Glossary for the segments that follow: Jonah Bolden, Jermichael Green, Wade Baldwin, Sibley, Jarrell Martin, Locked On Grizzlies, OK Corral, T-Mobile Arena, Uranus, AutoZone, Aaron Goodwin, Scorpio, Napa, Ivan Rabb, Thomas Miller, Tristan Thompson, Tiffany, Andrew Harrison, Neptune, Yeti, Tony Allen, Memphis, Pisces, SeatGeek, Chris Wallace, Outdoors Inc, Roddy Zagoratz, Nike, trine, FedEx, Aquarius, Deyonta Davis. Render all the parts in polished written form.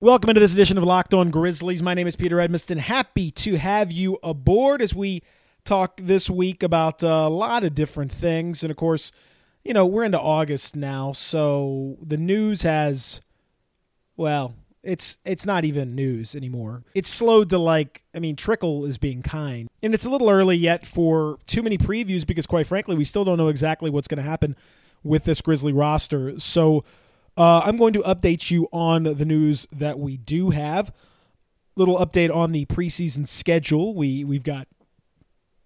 Welcome into this edition of Locked On Grizzlies. My name is Peter Edmiston. Happy to have you aboard as we talk this week about a lot of different things. And, of course, you know, we're into August now, so the news has, well, it's not even news anymore. It's slowed to trickle is being kind. And it's a little early yet for too many previews because, quite frankly, we still don't know exactly what's going to happen with this Grizzly roster. So I'm going to update you on the news that we do have. Little update on the preseason schedule. We've got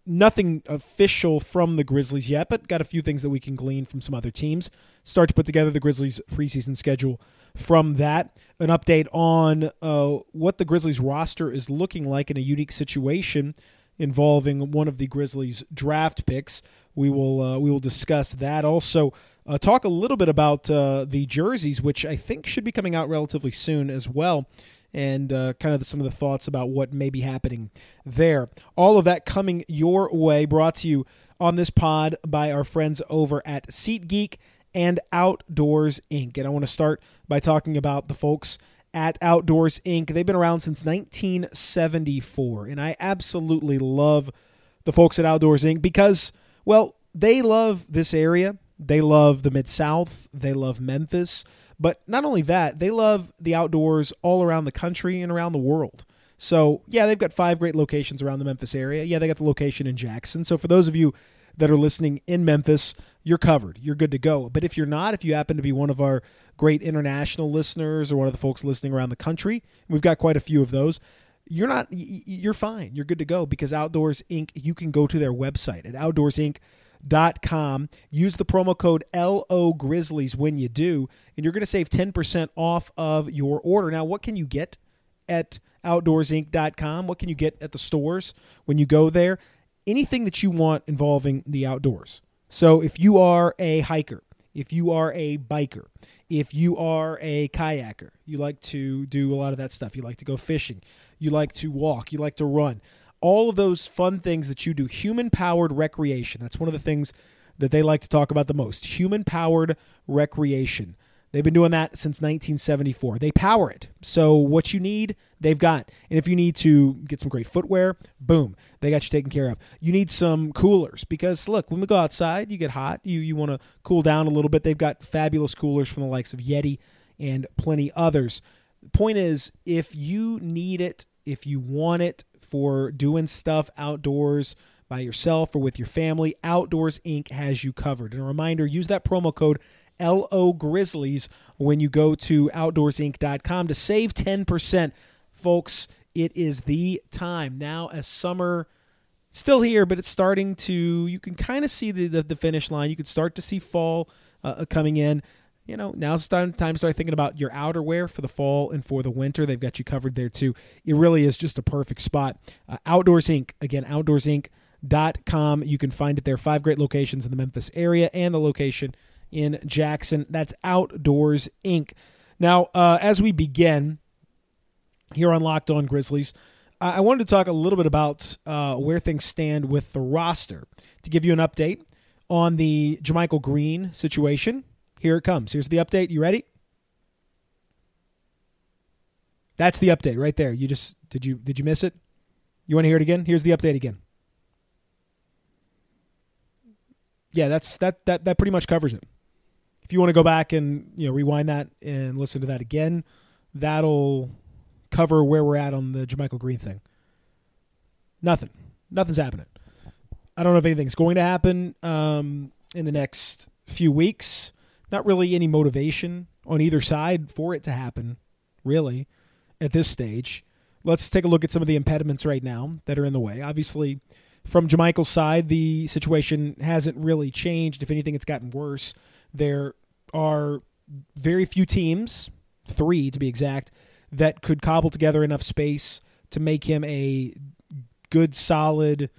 nothing official from the Grizzlies yet, but got a few things that we can glean from some other teams. Start to put together the Grizzlies preseason schedule from that. An update on what the Grizzlies roster is looking like in a unique situation involving one of the Grizzlies draft picks. We will discuss that. Also, talk a little bit about the jerseys, which I think should be coming out relatively soon as well, and kind of some of the thoughts about what may be happening there. All of that coming your way, brought to you on this pod by our friends over at SeatGeek and Outdoors Inc. And I want to start by talking about the folks at Outdoors Inc. They've been around since 1974, and I absolutely love the folks at Outdoors Inc. because, well, they love this area. They love the Mid-South. They love Memphis. But not only that, they love the outdoors all around the country and around the world. So, yeah, they've got 5 great locations around the Memphis area. Yeah, they got the location in Jackson. So for those of you that are listening in Memphis, you're covered. You're good to go. But if you're not, if you happen to be one of our great international listeners or one of the folks listening around the country, we've got quite a few of those, you're fine. You're good to go because Outdoors Inc., you can go to their website at outdoorsinc.com. Use the promo code LOGrizzlies when you do, and you're going to save 10% off of your order. Now, what can you get at outdoorsinc.com? What can you get at the stores when you go there? Anything that you want involving the outdoors. So if you are a hiker, if you are a biker, if you are a kayaker, you like to do a lot of that stuff. You like to go fishing. You like to walk. You like to run. All of those fun things that you do, human-powered recreation. That's one of the things that they like to talk about the most, human-powered recreation. They've been doing that since 1974. They power it. So what you need, they've got. And if you need to get some great footwear, boom, they got you taken care of. You need some coolers because, look, when we go outside, you get hot. You want to cool down a little bit. They've got fabulous coolers from the likes of Yeti and plenty others. The point is, if you need it, if you want it, for doing stuff outdoors by yourself or with your family, Outdoors Inc. has you covered. And a reminder, use that promo code LOGrizzlies when you go to outdoorsinc.com to save 10%. Folks, it is the time. Now, as summer, still here, but it's starting to, you can kind of see the finish line. You can start to see fall coming in. You know, now's the time to start thinking about your outerwear for the fall and for the winter. They've got you covered there, too. It really is just a perfect spot. Outdoors Inc. Again, outdoorsinc.com. You can find it there. 5 great locations in the Memphis area and the location in Jackson. That's Outdoors Inc. Now, as we begin here on Locked On Grizzlies, I wanted to talk a little bit about where things stand with the roster. To give you an update on the Jermichael Green situation, here it comes. Here's the update. You ready? That's the update right there. You just did you miss it? You want to hear it again? Here's the update again. Yeah, that pretty much covers it. If you want to go back and, you know, rewind that and listen to that again, that'll cover where we're at on the Jermichael Green thing. Nothing's happening. I don't know if anything's going to happen in the next few weeks. Not really any motivation on either side for it to happen, really, at this stage. Let's take a look at some of the impediments right now that are in the way. Obviously, from Jermichael's side, the situation hasn't really changed. If anything, it's gotten worse. There are very few teams, 3 to be exact, that could cobble together enough space to make him a good, solid,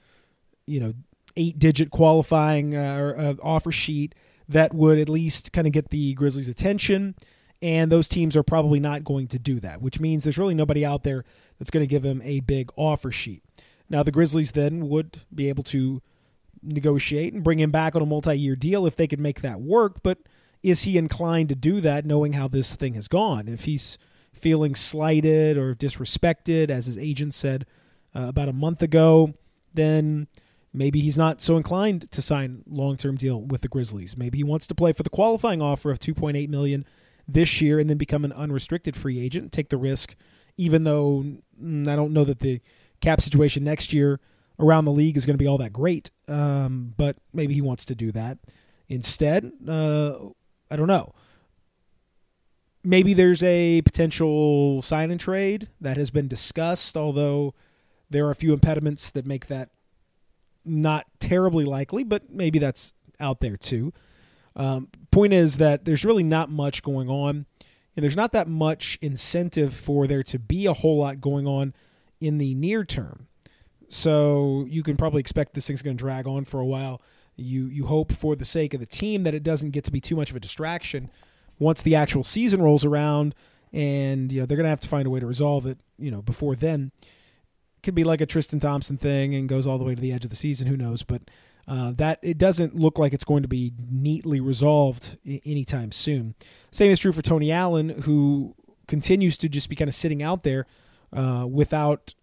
you know, 8-digit qualifying offer sheet that would at least kind of get the Grizzlies' attention. And those teams are probably not going to do that, which means there's really nobody out there that's going to give him a big offer sheet. Now, the Grizzlies then would be able to negotiate and bring him back on a multi-year deal if they could make that work. But is he inclined to do that, knowing how this thing has gone? If he's feeling slighted or disrespected, as his agent said about a month ago, then maybe he's not so inclined to sign a long-term deal with the Grizzlies. Maybe he wants to play for the qualifying offer of $2.8 million this year and then become an unrestricted free agent and take the risk, even though I don't know that the cap situation next year around the league is going to be all that great. But maybe he wants to do that instead. I don't know. Maybe there's a potential sign and trade that has been discussed, although there are a few impediments that make that not terribly likely, but maybe that's out there too. Point is that there's really not much going on, and there's not that much incentive for there to be a whole lot going on in the near term. So you can probably expect this thing's going to drag on for a while. You hope for the sake of the team that it doesn't get to be too much of a distraction once the actual season rolls around, and they're going to have to find a way to resolve it, before then. It could be like a Tristan Thompson thing and goes all the way to the edge of the season. Who knows? But that it doesn't look like it's going to be neatly resolved anytime soon. Same is true for Tony Allen, who continues to just be kind of sitting out there without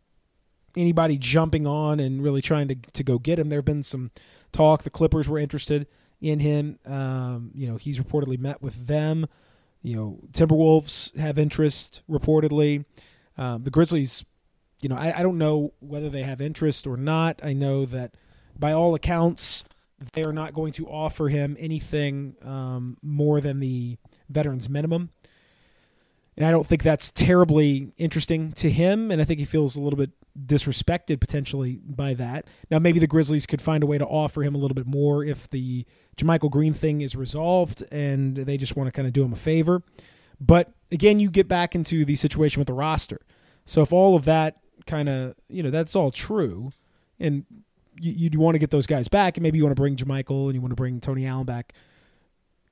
anybody jumping on and really trying to go get him. There have been some talk. The Clippers were interested in him. He's reportedly met with them. Timberwolves have interest reportedly. The Grizzlies, I don't know whether they have interest or not. I know that by all accounts, they are not going to offer him anything more than the veterans minimum. And I don't think that's terribly interesting to him. And I think he feels a little bit disrespected potentially by that. Now, maybe the Grizzlies could find a way to offer him a little bit more if the Jermichael Green thing is resolved and they just want to kind of do him a favor. But again, you get back into the situation with the roster. So if all of that kind of, that's all true, and you want to get those guys back, and maybe you want to bring Jermichael and you want to bring Tony Allen back.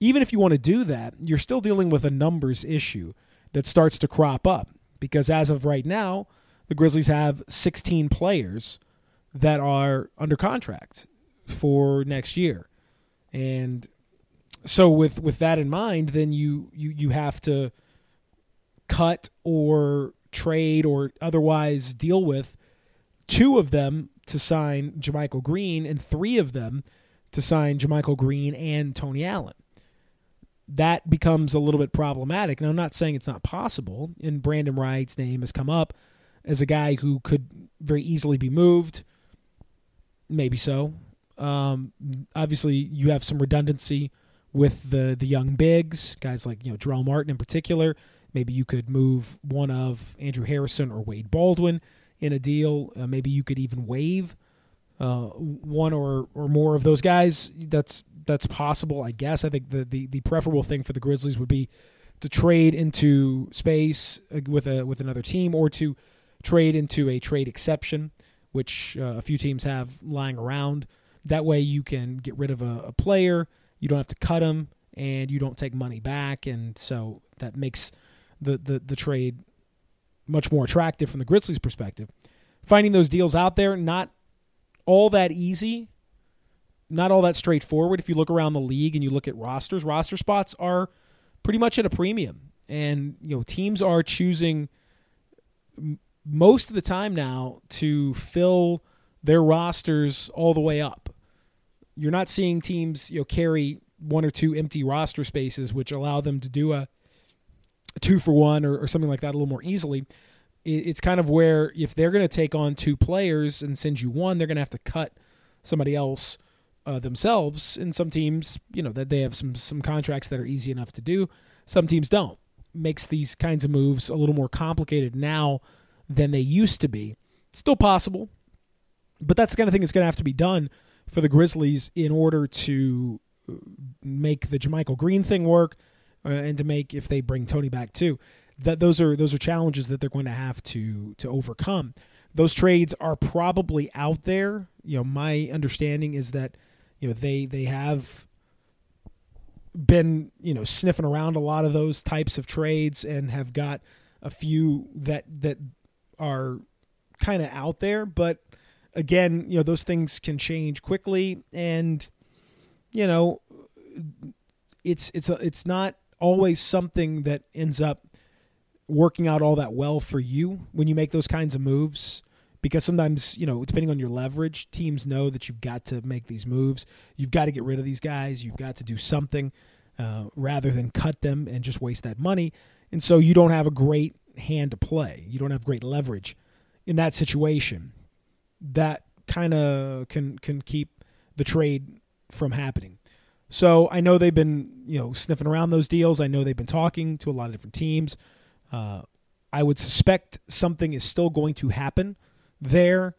Even if you want to do that, you're still dealing with a numbers issue that starts to crop up, because as of right now, the Grizzlies have 16 players that are under contract for next year. And so with that in mind, then you have to cut or trade or otherwise deal with 2 of them to sign Jermichael Green and 3 of them to sign Jermichael Green and Tony Allen. That becomes a little bit problematic. And I'm not saying it's not possible. And Brandon Wright's name has come up as a guy who could very easily be moved. Maybe so. Obviously, you have some redundancy with the young bigs, guys like Jarrell Martin in particular. Maybe you could move one of Andrew Harrison or Wade Baldwin in a deal. Maybe you could even waive one or more of those guys. That's possible, I guess. I think the preferable thing for the Grizzlies would be to trade into space with another team, or to trade into a trade exception, which a few teams have lying around. That way you can get rid of a player, you don't have to cut him, and you don't take money back. And so that makes the trade much more attractive from the Grizzlies' perspective. Finding those deals out there, not all that easy, not all that straightforward. If you look around the league and you look at rosters, roster spots are pretty much at a premium. And, teams are choosing most of the time now to fill their rosters all the way up. You're not seeing teams, carry 1 or 2 empty roster spaces, which allow them to do a 2-for-1 or something like that a little more easily. It's kind of where if they're going to take on 2 players and send you 1, they're going to have to cut somebody else themselves. And some teams, that they have some contracts that are easy enough to do. Some teams don't. Makes these kinds of moves a little more complicated now than they used to be. Still possible, but that's the kind of thing that's going to have to be done for the Grizzlies in order to make the Jermichael Green thing work, and to make, if they bring Tony back too, that those are challenges that they're going to have to overcome. Those trades are probably out there. You know, my understanding is that, you know, they have been, you know, sniffing around a lot of those types of trades and have got a few that are kind of out there. But again, you know, those things can change quickly, and, you know, it's not always something that ends up working out all that well for you when you make those kinds of moves, because sometimes, you know, depending on your leverage, teams know that you've got to make these moves. You've got to get rid of these guys. You've got to do something rather than cut them and just waste that money. And so you don't have a great hand to play. You don't have great leverage in that situation. That kind of can keep the trade from happening. So I know they've been, you know, sniffing around those deals. I know they've been talking to a lot of different teams. I would suspect something is still going to happen there.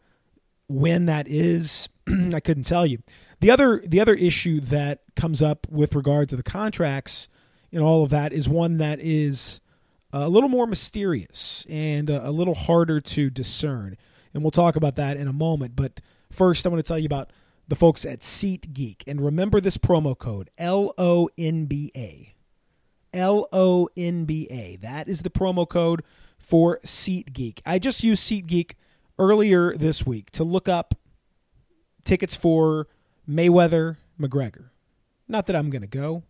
When that is, I couldn't tell you. The other issue that comes up with regard to the contracts and all of that is one that is a little more mysterious and a little harder to discern. And we'll talk about that in a moment. But first, I want to tell you about the folks at SeatGeek. And remember this promo code, LONBA. LONBA. That is the promo code for SeatGeek. I just used SeatGeek earlier this week to look up tickets for Mayweather McGregor. Not that I'm going to go,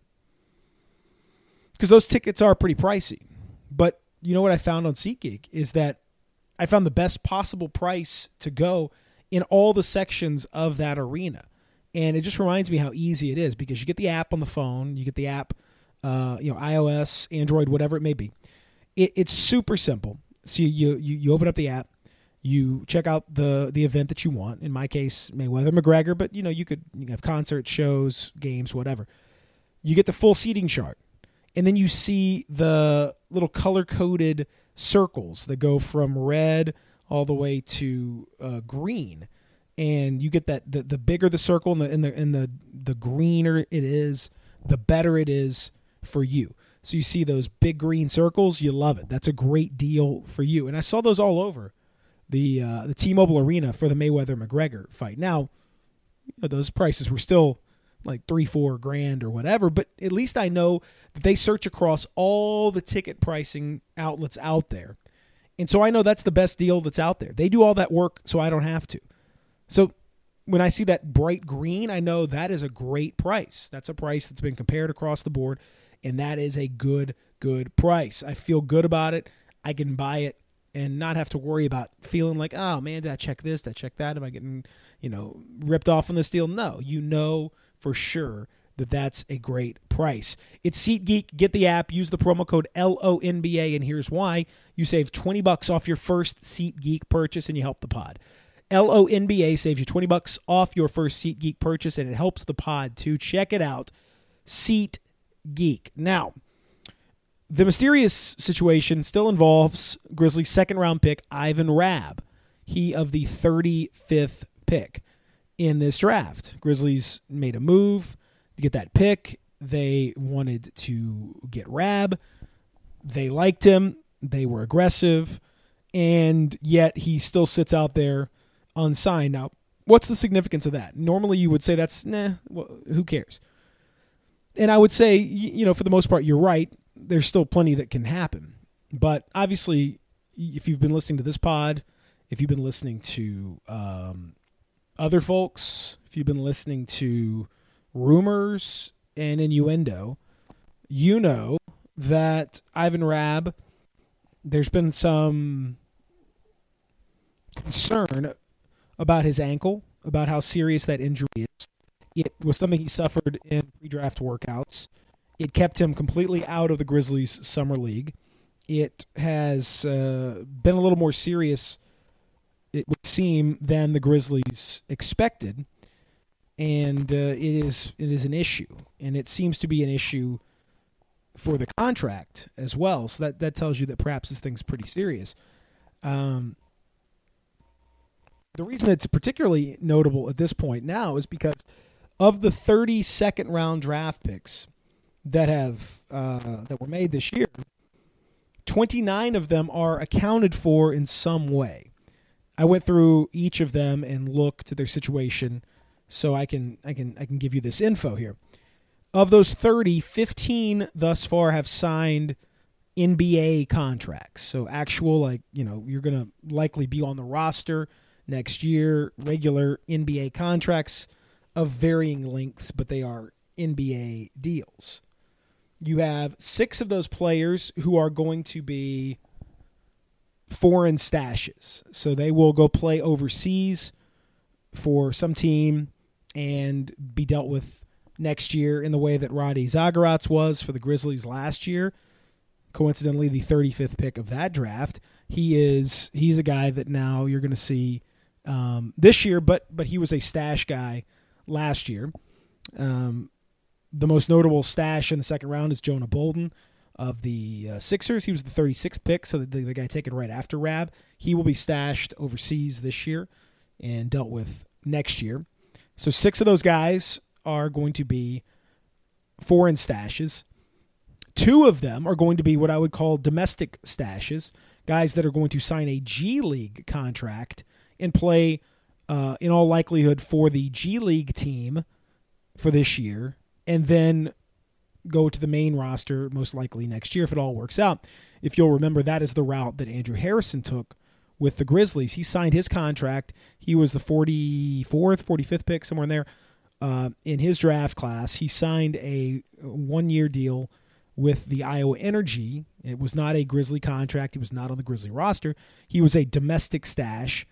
because those tickets are pretty pricey. But you know what I found on SeatGeek is that I found the best possible price to go in all the sections of that arena. And it just reminds me how easy it is, because you get the app on the phone, you get the app, you know, iOS, Android, whatever it may be. It's super simple. So you open up the app, you check out the event that you want. In my case, Mayweather McGregor, but you know, you can have concerts, shows, games, whatever. You get the full seating chart. And then you see the little color-coded circles that go from red all the way to green, and you get that the bigger the circle and the greener it is, the better it is for you. So you see those big green circles, you love it. That's a great deal for you. And I saw those all over the T-Mobile Arena for the Mayweather McGregor fight. Now, you know, those prices were still like $3,000-$4,000 or whatever, but at least I know that they search across all the ticket pricing outlets out there. And so I know that's the best deal that's out there. They do all that work, so I don't have to. So when I see that bright green, I know that is a great price. That's a price that's been compared across the board, and that is a good price. I feel good about it. I can buy it and not have to worry about feeling like, oh, man, did I check this? Did I check that? Am I getting, you know, ripped off on this deal? No, you know for sure that that's a great price. It's SeatGeek. Get the app. Use the promo code LONBA, and here's why. You save $20 off your first SeatGeek purchase, and you help the pod. LONBA saves you $20 off your first SeatGeek purchase, and it helps the pod too. Check it out. SeatGeek. Now, the mysterious situation still involves Grizzlies' second-round pick, Ivan Rabb. He of the 35th pick in this draft. Grizzlies made a move to get that pick. They wanted to get Rabb. They liked him. They were aggressive. And yet he still sits out there unsigned. Now, what's the significance of that? Normally you would say that's, who cares? And I would say, you know, for the most part, you're right. There's still plenty that can happen. But obviously, if you've been listening to this pod, if you've been listening to other folks, if you've been listening to rumors and innuendo, you know that Ivan Rabb, there's been some concern about his ankle, about how serious that injury is. It was something he suffered in pre-draft workouts. It kept him completely out of the Grizzlies' summer league. It has been a little more serious, it would seem, than the Grizzlies expected. And it is an issue, and it seems to be an issue for the contract as well. So that tells you that perhaps this thing's pretty serious. The reason it's particularly notable at this point now is because of the 32nd round draft picks that were made this year, 29 of them are accounted for in some way. I went through each of them and looked at their situation, so I can give you this info here. Of those 30, 15 thus far have signed NBA contracts. So actual, like, you know, you're going to likely be on the roster next year, regular NBA contracts of varying lengths, but they are NBA deals. You have 6 of those players who are going to be foreign stashes. So they will go play overseas for some team and be dealt with next year in the way that Roddy Zagoratz was for the Grizzlies last year. Coincidentally, the 35th pick of that draft. He's a guy that now you're going to see this year, but he was a stash guy last year. The most notable stash in the second round is Jonah Bolden of the Sixers. He was the 36th pick, so the guy taken right after Rabb. He will be stashed overseas this year and dealt with next year. So 6 of those guys are going to be foreign stashes. 2 of them are going to be what I would call domestic stashes, guys that are going to sign a G League contract and play in all likelihood for the G League team for this year, and then go to the main roster most likely next year if it all works out. If you'll remember, that is the route that Andrew Harrison took with the Grizzlies. He signed his contract. He was the 44th, 45th pick, somewhere in there. In his draft class, he signed a one-year deal with the Iowa Energy. It was not a Grizzly contract. He was not on the Grizzly roster. He was a domestic stash,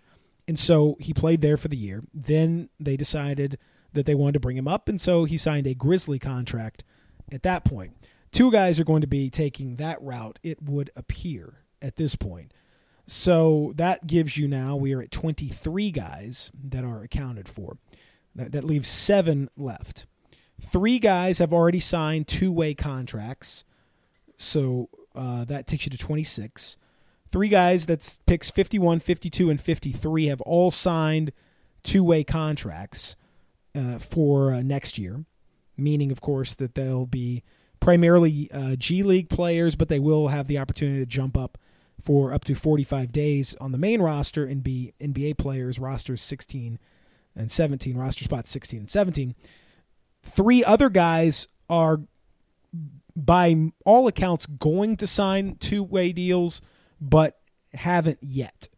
and so he played there for the year. Then they decided that they wanted to bring him up, and so he signed a Grizzly contract at that point. 2 guys are going to be taking that route, it would appear, at this point. So that gives you now, we are at 23 guys that are accounted for. That leaves 7 left. 3 guys have already signed two-way contracts, so that takes you to 26. 3 guys, that's picks 51, 52, and 53, have all signed two-way contracts for next year, meaning, of course, that they'll be primarily G League players, but they will have the opportunity to jump up for up to 45 days on the main roster and be NBA players, rosters 16 and 17, roster spots 16 and 17. 3 other guys are, by all accounts, going to sign two-way deals, but haven't yet.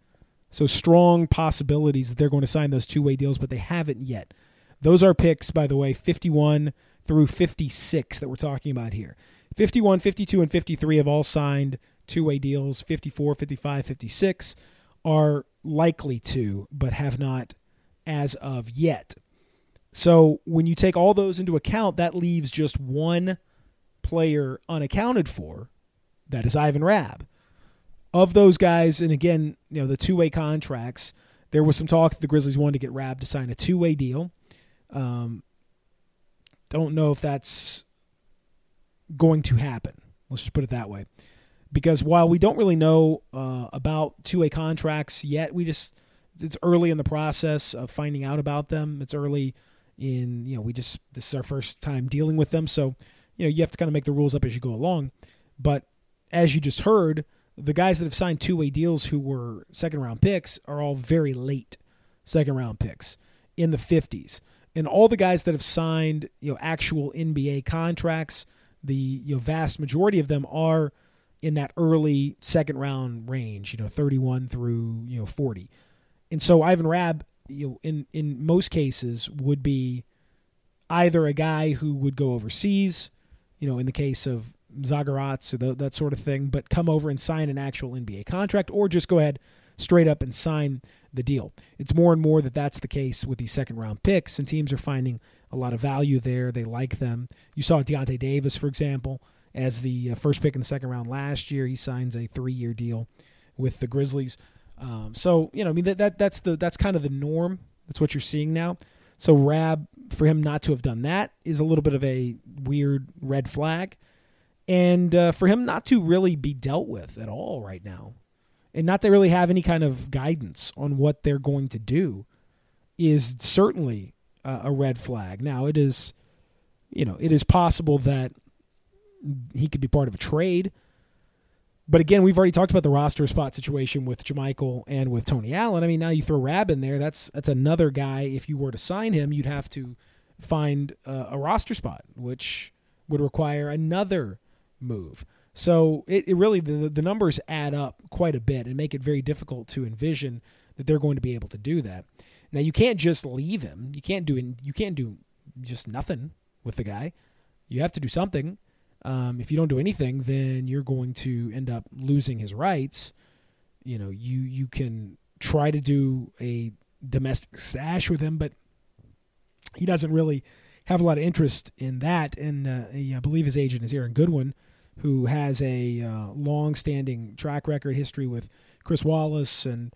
So strong possibilities that they're going to sign those two-way deals, but they haven't yet. Those are picks, by the way, 51 through 56 that we're talking about here. 51, 52, and 53 have all signed two-way deals. 54, 55, 56 are likely to, but have not as of yet. So when you take all those into account, that leaves just one player unaccounted for. That is Ivan Rabb. Of those guys, and again, you know, the two-way contracts, there was some talk that the Grizzlies wanted to get Rabb to sign a two-way deal. Don't know if that's going to happen. Let's just put it that way. Because while we don't really know about two-way contracts yet, it's early in the process of finding out about them. It's early in, you know, this is our first time dealing with them. So, you know, you have to kind of make the rules up as you go along. But as you just heard, the guys that have signed two-way deals who were second-round picks are all very late second-round picks in the 50s. And all the guys that have signed, you know, actual NBA contracts, the, you know, vast majority of them are in that early second-round range, you know, 31 through, you know, 40. And so Ivan Rabb, you know, in most cases would be either a guy who would go overseas, you know, in the case of Zagoratz or that sort of thing, but come over and sign an actual NBA contract, or just go ahead straight up and sign the deal. It's more and more that that's the case with these second-round picks, and teams are finding a lot of value there. They like them. You saw Deyonta Davis, for example, as the first pick in the second round last year. He signs a 3-year deal with the Grizzlies. So, you know, I mean, that's kind of the norm. That's what you're seeing now. So Rabb, for him not to have done that, is a little bit of a weird red flag. And for him not to really be dealt with at all right now, and not to really have any kind of guidance on what they're going to do, is certainly a red flag. Now, it is, you know, it is possible that he could be part of a trade. But again, we've already talked about the roster spot situation with Jermichael and with Tony Allen. I mean, now you throw Rabb in there. That's another guy. If you were to sign him, you'd have to find a roster spot, which would require another move. So it really, the numbers add up quite a bit and make it very difficult to envision that they're going to be able to do that. Now, you can't just leave him. You can't do just nothing with the guy. You have to do something. If you don't do anything, then you're going to end up losing his rights. You know, you can try to do a domestic stash with him, but he doesn't really have a lot of interest in that. And I believe his agent is Aaron Goodwin, who has a long-standing track record history with Chris Wallace, and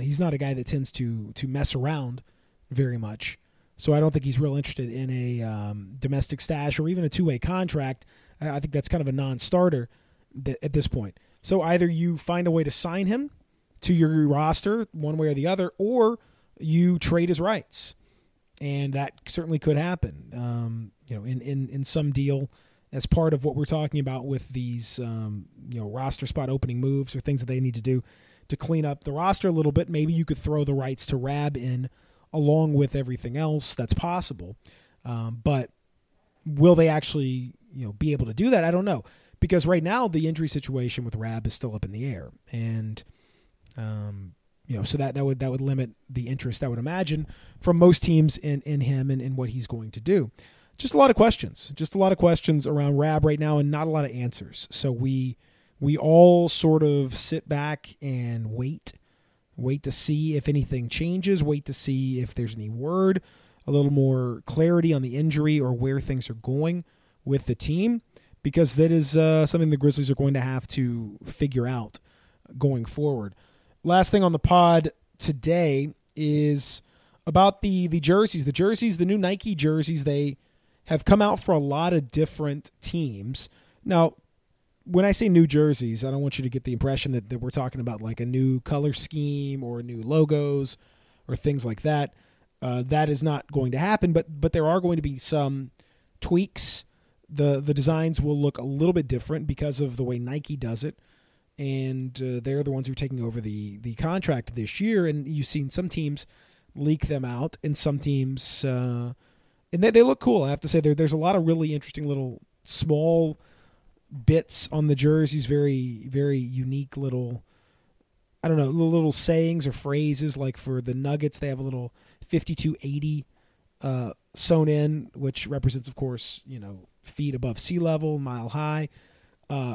he's not a guy that tends to mess around very much. So I don't think he's real interested in a domestic stash or even a two-way contract. I think that's kind of a non-starter at this point. So either you find a way to sign him to your roster one way or the other, or you trade his rights. And that certainly could happen, in some deal as part of what we're talking about with these, roster spot opening moves or things that they need to do to clean up the roster a little bit. Maybe you could throw the rights to Rabb in along with everything else. That's possible. But will they actually, be able to do that? I don't know, because right now the injury situation with Rabb is still up in the air. And, so that would limit the interest, I would imagine, from most teams in him and in what he's going to do. Just a lot of questions around Rabb right now and not a lot of answers. So we all sort of sit back and wait to see if anything changes, wait to see if there's any word, a little more clarity on the injury or where things are going with the team, because that is something the Grizzlies are going to have to figure out going forward. Last thing on the pod today is about the jerseys. The jerseys, the new Nike jerseys, they have come out for a lot of different teams. Now, when I say new jerseys, I don't want you to get the impression that we're talking about like a new color scheme or new logos or things like that. That is not going to happen, but there are going to be some tweaks. The designs will look a little bit different because of the way Nike does it. And they're the ones who are taking over the contract this year. And you've seen some teams leak them out, and some teams, and they look cool. I have to say, there's a lot of really interesting little small bits on the jerseys, very, very unique little, I don't know, little sayings or phrases. Like for the Nuggets, they have a little 5280 sewn in, which represents, of course, feet above sea level, mile high.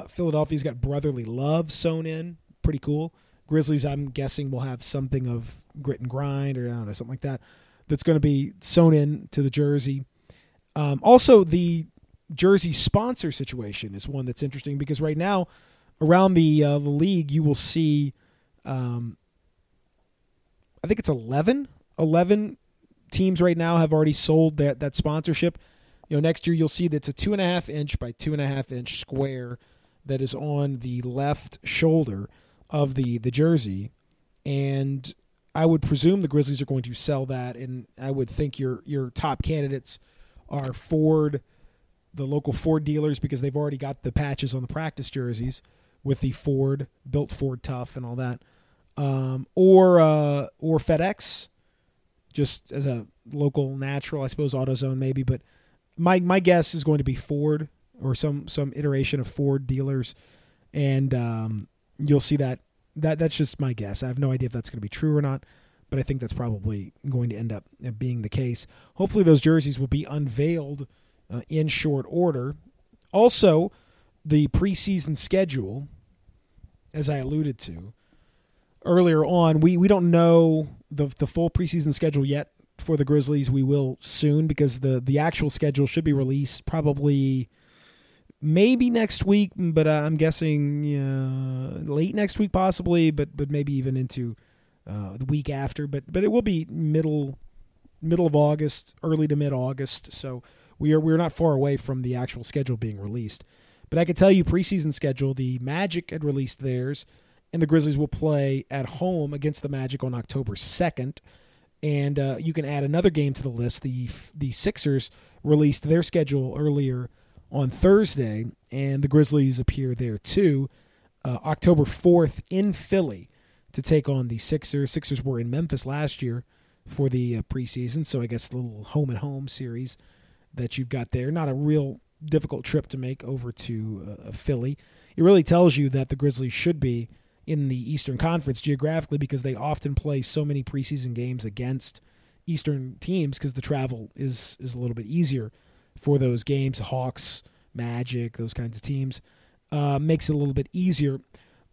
Philadelphia's got brotherly love sewn in. Pretty cool. Grizzlies, I'm guessing, will have something of grit and grind, or I don't know, something like that, that's going to be sewn in to the jersey. Also, the jersey sponsor situation is one that's interesting, because right now around the league, you will see, I think it's 11 teams right now have already sold that sponsorship. Next year you'll see that's a 2.5-inch by 2.5-inch square that is on the left shoulder of the jersey. And I would presume the Grizzlies are going to sell that. And I would think your top candidates are Ford, the local Ford dealers, because they've already got the patches on the practice jerseys with the Ford, built Ford tough and all that. Or FedEx, just as a local natural, I suppose AutoZone maybe, but my guess is going to be Ford or some iteration of Ford dealers, and you'll see that's just my guess. I have no idea if that's going to be true or not, but I think that's probably going to end up being the case. Hopefully those jerseys will be unveiled in short order. Also, the preseason schedule, as I alluded to earlier on, we don't know the full preseason schedule yet for the Grizzlies. We will soon, because the actual schedule should be released probably maybe next week, but I'm guessing late next week possibly, but maybe even into the week after. But it will be middle of August, early to mid-August. So we're not far away from the actual schedule being released. But I can tell you preseason schedule, the Magic had released theirs, and the Grizzlies will play at home against the Magic on October 2nd. And you can add another game to the list. The Sixers released their schedule earlier on Thursday, and the Grizzlies appear there too. October 4th in Philly to take on the Sixers. Sixers were in Memphis last year for the preseason, so I guess the little home-and-home series that you've got there. Not a real difficult trip to make over to Philly. It really tells you that the Grizzlies should be in the Eastern Conference geographically because they often play so many preseason games against Eastern teams because the travel is a little bit easier for those games. Hawks, Magic, those kinds of teams makes it a little bit easier.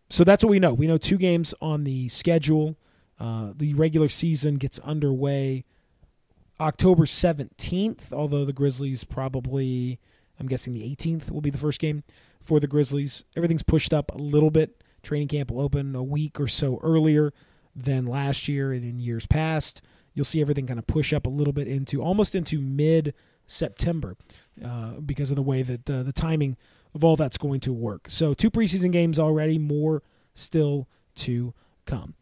So that's what we know. We know two games on the schedule. The regular season gets underway October 17th, although the Grizzlies probably, I'm guessing the 18th will be the first game for the Grizzlies. Everything's pushed up a little bit. Training camp will open a week or so earlier than last year and in years past. You'll see everything kind of push up a little bit into almost into mid-September because of the way that the timing of all that's going to work. So two preseason games already, more still to come.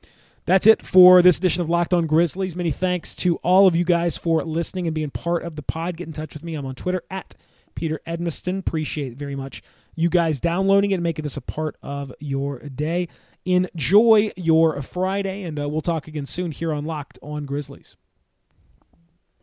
That's it for this edition of Locked On Grizzlies. Many thanks to all of you guys for listening and being part of the pod. Get in touch with me. I'm on Twitter at Peter Edmiston. Appreciate very much you guys downloading it and making this a part of your day. Enjoy your Friday, and we'll talk again soon here on Locked On Grizzlies.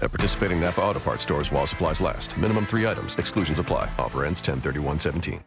At participating Napa Auto Parts stores while supplies last. Minimum 3 items. Exclusions apply. Offer ends 10/31/17.